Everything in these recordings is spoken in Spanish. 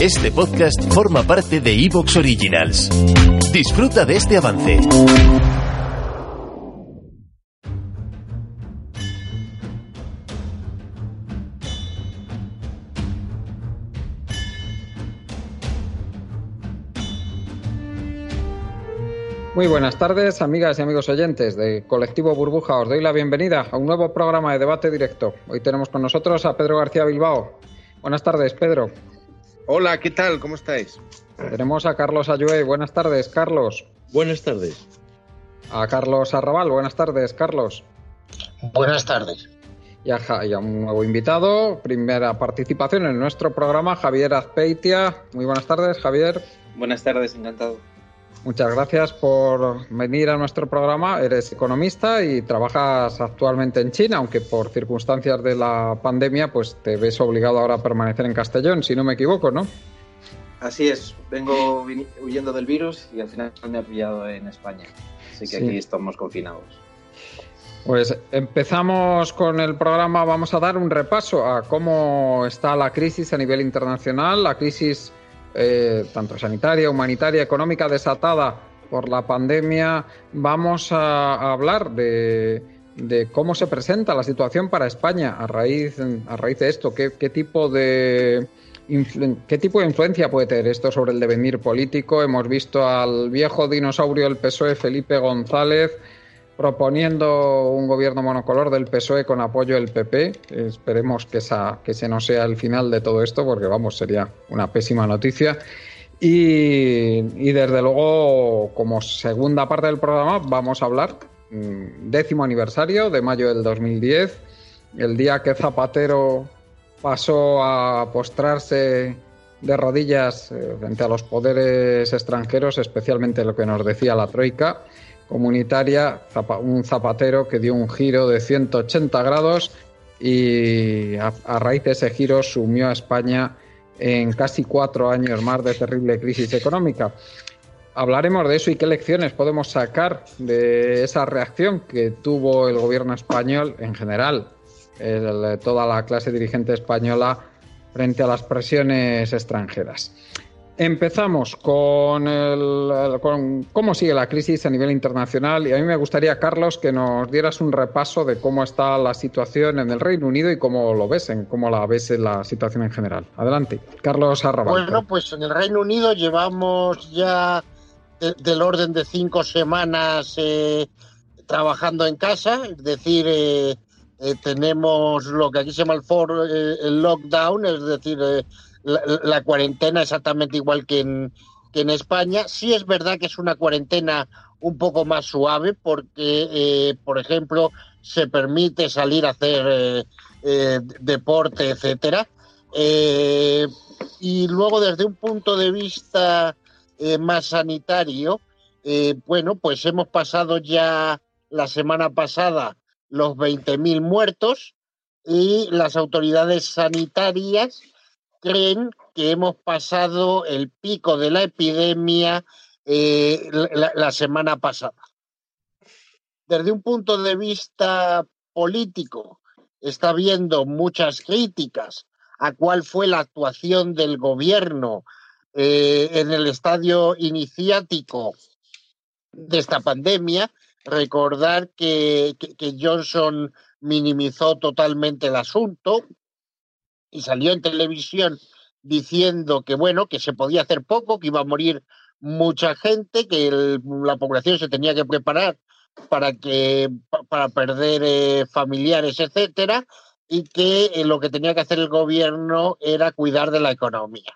Este podcast forma parte de iVoox Originals. Disfruta de este avance. Muy buenas tardes, amigas y amigos oyentes de Colectivo Burbuja. Os doy la bienvenida a un nuevo programa de debate directo. Hoy tenemos con nosotros a Pedro García-Bilbao. Buenas tardes, Pedro. Hola, ¿qué tal? ¿Cómo estáis? Tenemos a Carlos Allué. Buenas tardes, Carlos. Buenas tardes. A Carlos Arrabal. Buenas tardes, Carlos. Buenas tardes. Y a un nuevo invitado, primera participación en nuestro programa, Javier Azpeitia. Muy buenas tardes, Javier. Buenas tardes, encantado. Muchas gracias por venir a nuestro programa. Eres economista y trabajas actualmente en China, aunque por circunstancias de la pandemia pues te ves obligado ahora a permanecer en Castellón, si no me equivoco, ¿no? Así es, vengo huyendo del virus y al final me ha pillado en España, así que sí. Aquí estamos confinados. Pues empezamos con el programa, vamos a dar un repaso a cómo está la crisis a nivel internacional, la crisis tanto sanitaria, humanitaria, económica desatada por la pandemia. Vamos a hablar de cómo se presenta la situación para España a raíz de esto, qué tipo de influencia puede tener esto sobre el devenir político. Hemos visto al viejo dinosaurio del PSOE, Felipe González, proponiendo un gobierno monocolor del PSOE con apoyo del PP. Esperemos que ese no sea el final de todo esto, porque vamos, sería una pésima noticia. Y desde luego, como segunda parte del programa, vamos a hablar 10º aniversario de mayo del 2010, el día que Zapatero pasó a postrarse de rodillas frente a los poderes extranjeros, especialmente lo que nos decía la Troika comunitaria, un Zapatero que dio un giro de 180 grados y a raíz de ese giro sumió a España en casi 4 años más de terrible crisis económica. Hablaremos de eso y qué lecciones podemos sacar de esa reacción que tuvo el gobierno español en general, toda la clase dirigente española frente a las presiones extranjeras. Empezamos con cómo sigue la crisis a nivel internacional, y a mí me gustaría, Carlos, que nos dieras un repaso de cómo está la situación en el Reino Unido y cómo la ves en la situación en general. Adelante, Carlos Arrabal. Bueno, pues en el Reino Unido llevamos ya del orden de 5 semanas trabajando en casa, es decir, tenemos lo que aquí se llama el lockdown, es decir, la cuarentena exactamente igual que en España. Sí es verdad que es una cuarentena un poco más suave porque, por ejemplo, se permite salir a hacer deporte, etcétera. Y luego, desde un punto de vista más sanitario, bueno, pues hemos pasado ya la semana pasada los 20.000 muertos y las autoridades sanitarias creen que hemos pasado el pico de la epidemia la semana pasada. Desde un punto de vista político, está habiendo muchas críticas a cuál fue la actuación del gobierno en el estadio iniciático de esta pandemia. Recordar que Johnson minimizó totalmente el asunto y salió en televisión diciendo que bueno, que se podía hacer poco, que iba a morir mucha gente, que la población se tenía que preparar para perder familiares, etcétera, y que lo que tenía que hacer el gobierno era cuidar de la economía.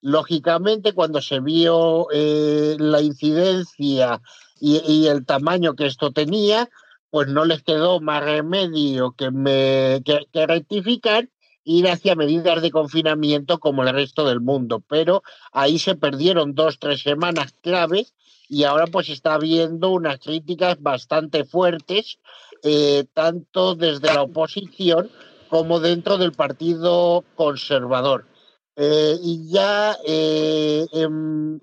Lógicamente, cuando se vio la incidencia y el tamaño que esto tenía, pues no les quedó más remedio que rectificar ir hacia medidas de confinamiento como el resto del mundo, pero ahí se perdieron 2 o 3 semanas claves y ahora pues está habiendo unas críticas bastante fuertes, tanto desde la oposición como dentro del Partido Conservador. Y ya en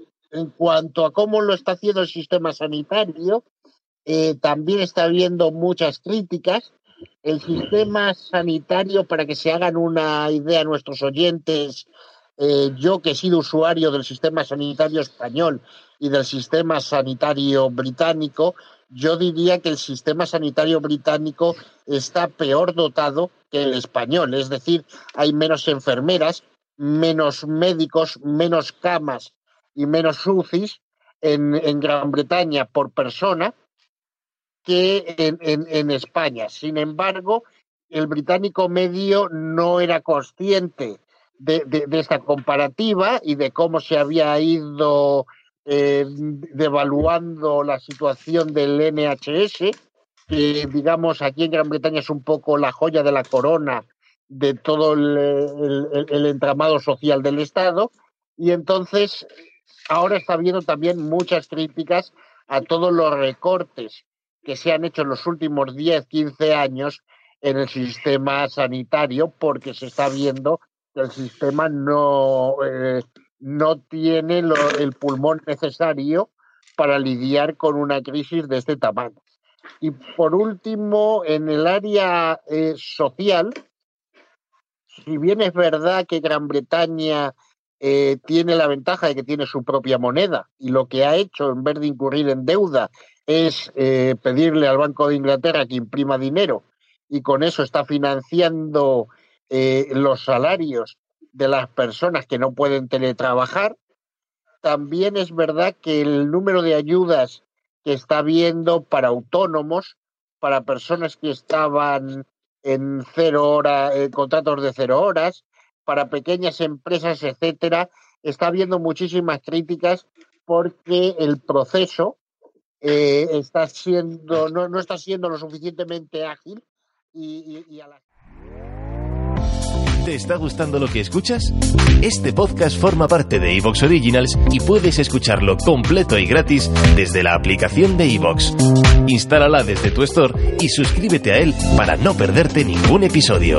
cuanto a cómo lo está haciendo el sistema sanitario, también está habiendo muchas críticas. El sistema sanitario, para que se hagan una idea nuestros oyentes, yo que he sido usuario del sistema sanitario español y del sistema sanitario británico, yo diría que el sistema sanitario británico está peor dotado que el español. Es decir, hay menos enfermeras, menos médicos, menos camas y menos UCIs en Gran Bretaña por persona que en España. Sin embargo, el británico medio no era consciente de esta comparativa y de cómo se había ido devaluando la situación del NHS, que digamos aquí en Gran Bretaña es un poco la joya de la corona de todo el entramado social del Estado, y entonces ahora está habiendo también muchas críticas a todos los recortes que se han hecho en los últimos 10, 15 años en el sistema sanitario, porque se está viendo que el sistema no tiene el pulmón necesario para lidiar con una crisis de este tamaño. Y por último, en el área social, si bien es verdad que Gran Bretaña tiene la ventaja de que tiene su propia moneda, y lo que ha hecho en vez de incurrir en deuda es pedirle al Banco de Inglaterra que imprima dinero, y con eso está financiando los salarios de las personas que no pueden teletrabajar. También es verdad que el número de ayudas que está habiendo para autónomos, para personas que estaban en contratos de 0 horas, para pequeñas empresas, etcétera, está habiendo muchísimas críticas porque el proceso no está siendo lo suficientemente ágil y a la... ¿Te está gustando lo que escuchas? Este podcast forma parte de iVoox Originals y puedes escucharlo completo y gratis desde la aplicación de iVoox. Instálala desde tu store y suscríbete a él para no perderte ningún episodio.